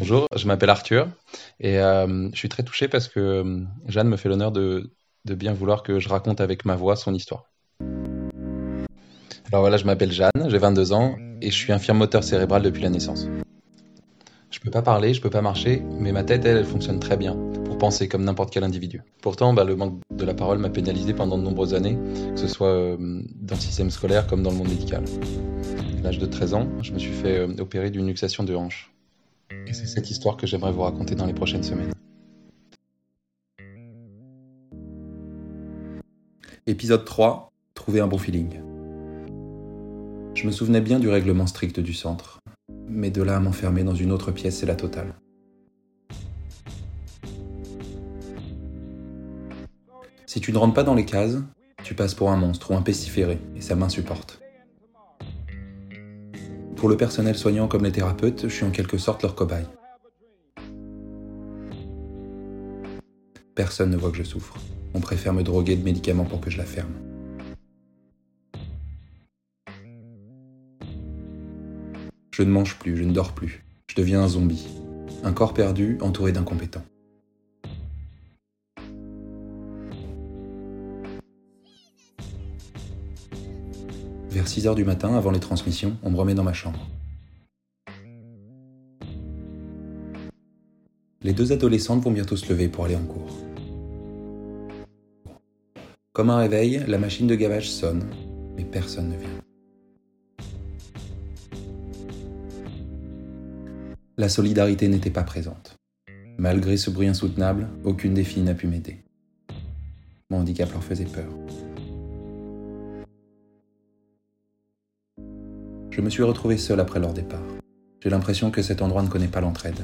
Bonjour, je m'appelle Arthur et je suis très touché parce que Jeanne me fait l'honneur de bien vouloir que je raconte avec ma voix son histoire. Alors voilà, je m'appelle Jeanne, j'ai 22 ans et je suis infirme moteur cérébrale depuis la naissance. Je peux pas parler, je peux pas marcher, mais ma tête, elle fonctionne très bien pour penser comme n'importe quel individu. Pourtant, le manque de la parole m'a pénalisé pendant de nombreuses années, que ce soit dans le système scolaire comme dans le monde médical. À l'âge de 13 ans, je me suis fait opérer d'une luxation de hanche. Et c'est cette histoire que j'aimerais vous raconter dans les prochaines semaines. Épisode 3, trouver un bon feeling. Je me souvenais bien du règlement strict du centre, mais de là à m'enfermer dans une autre pièce, c'est la totale. Si tu ne rentres pas dans les cases, tu passes pour un monstre ou un pestiféré, et ça m'insupporte. Pour le personnel soignant comme les thérapeutes, je suis en quelque sorte leur cobaye. Personne ne voit que je souffre. On préfère me droguer de médicaments pour que je la ferme. Je ne mange plus, je ne dors plus. Je deviens un zombie. Un corps perdu, entouré d'incompétents. Vers 6h du matin, avant les transmissions, on me remet dans ma chambre. Les deux adolescentes vont bientôt se lever pour aller en cours. Comme un réveil, la machine de gavage sonne, mais personne ne vient. La solidarité n'était pas présente. Malgré ce bruit insoutenable, aucune des filles n'a pu m'aider. Mon handicap leur faisait peur. Je me suis retrouvé seul après leur départ. J'ai l'impression que cet endroit ne connaît pas l'entraide.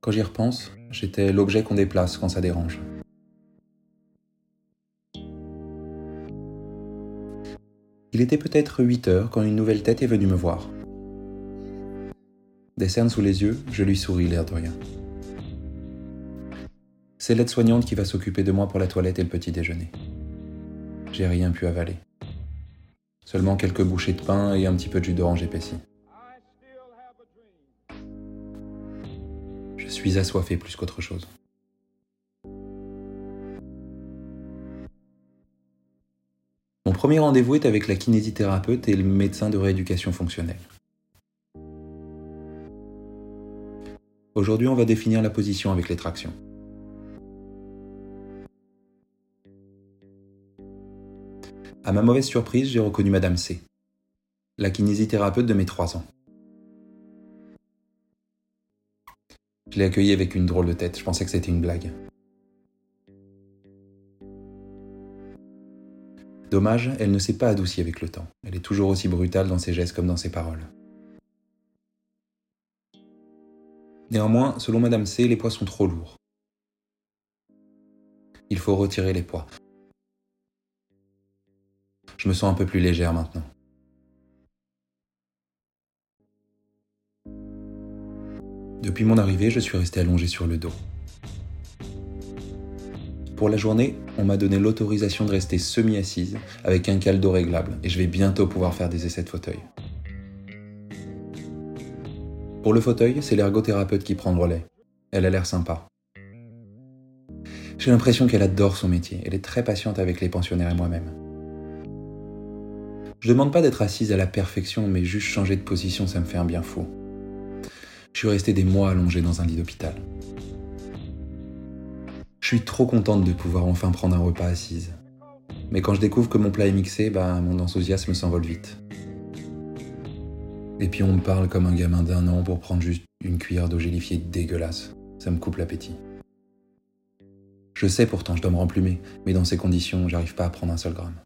Quand j'y repense, j'étais l'objet qu'on déplace quand ça dérange. Il était peut-être 8h quand une nouvelle tête est venue me voir. Des cernes sous les yeux, je lui souris l'air de rien. C'est l'aide-soignante qui va s'occuper de moi pour la toilette et le petit déjeuner. J'ai rien pu avaler. Seulement quelques bouchées de pain et un petit peu de jus d'orange épaissi. Je suis assoiffé plus qu'autre chose. Mon premier rendez-vous est avec la kinésithérapeute et le médecin de rééducation fonctionnelle. Aujourd'hui, on va définir la position avec les tractions. À ma mauvaise surprise, j'ai reconnu Madame C, la kinésithérapeute de mes 3 ans. Je l'ai accueillie avec une drôle de tête, je pensais que c'était une blague. Dommage, elle ne s'est pas adoucie avec le temps. Elle est toujours aussi brutale dans ses gestes comme dans ses paroles. Néanmoins, selon Madame C, les poids sont trop lourds. Il faut retirer les poids. Je me sens un peu plus légère maintenant. Depuis mon arrivée, je suis resté allongé sur le dos. Pour la journée, on m'a donné l'autorisation de rester semi-assise avec un cale-dos réglable et je vais bientôt pouvoir faire des essais de fauteuil. Pour le fauteuil, c'est l'ergothérapeute qui prend le relais. Elle a l'air sympa. J'ai l'impression qu'elle adore son métier. Elle est très patiente avec les pensionnaires et moi-même. Je demande pas d'être assise à la perfection, mais juste changer de position, ça me fait un bien fou. Je suis resté des mois allongé dans un lit d'hôpital. Je suis trop contente de pouvoir enfin prendre un repas assise. Mais quand je découvre que mon plat est mixé, mon enthousiasme s'envole vite. Et puis on me parle comme un gamin d'1 an pour prendre juste une cuillère d'eau gélifiée dégueulasse. Ça me coupe l'appétit. Je sais pourtant, je dois me remplumer, mais dans ces conditions, j'arrive pas à prendre un seul gramme.